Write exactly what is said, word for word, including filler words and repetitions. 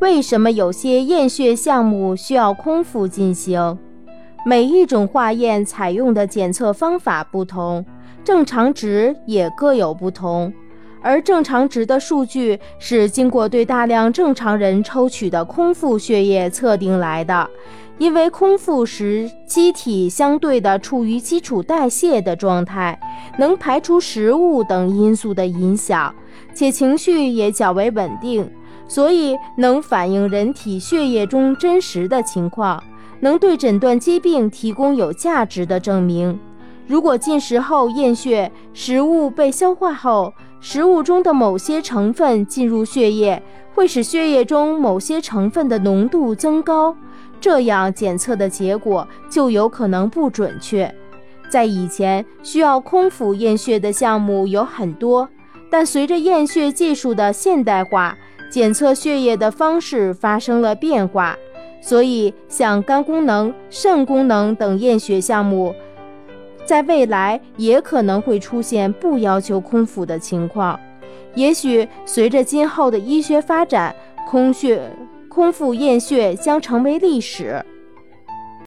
为什么有些验血项目需要空腹进行？每一种化验采用的检测方法不同，正常值也各有不同，而正常值的数据是经过对大量正常人抽取的空腹血液测定来的，因为空腹时机体相对的处于基础代谢的状态，能排除食物等因素的影响，且情绪也较为稳定，所以能反映人体血液中真实的情况，能对诊断疾病提供有价值的证明。如果进食后验血，食物被消化后，食物中的某些成分进入血液，会使血液中某些成分的浓度增高，这样检测的结果就有可能不准确。在以前，需要空腹验血的项目有很多，但随着验血技术的现代化，检测血液的方式发生了变化，所以像肝功能、肾功能等验血项目在未来也可能会出现不要求空腹的情况。也许随着今后的医学发展，空血、空腹验血将成为历史。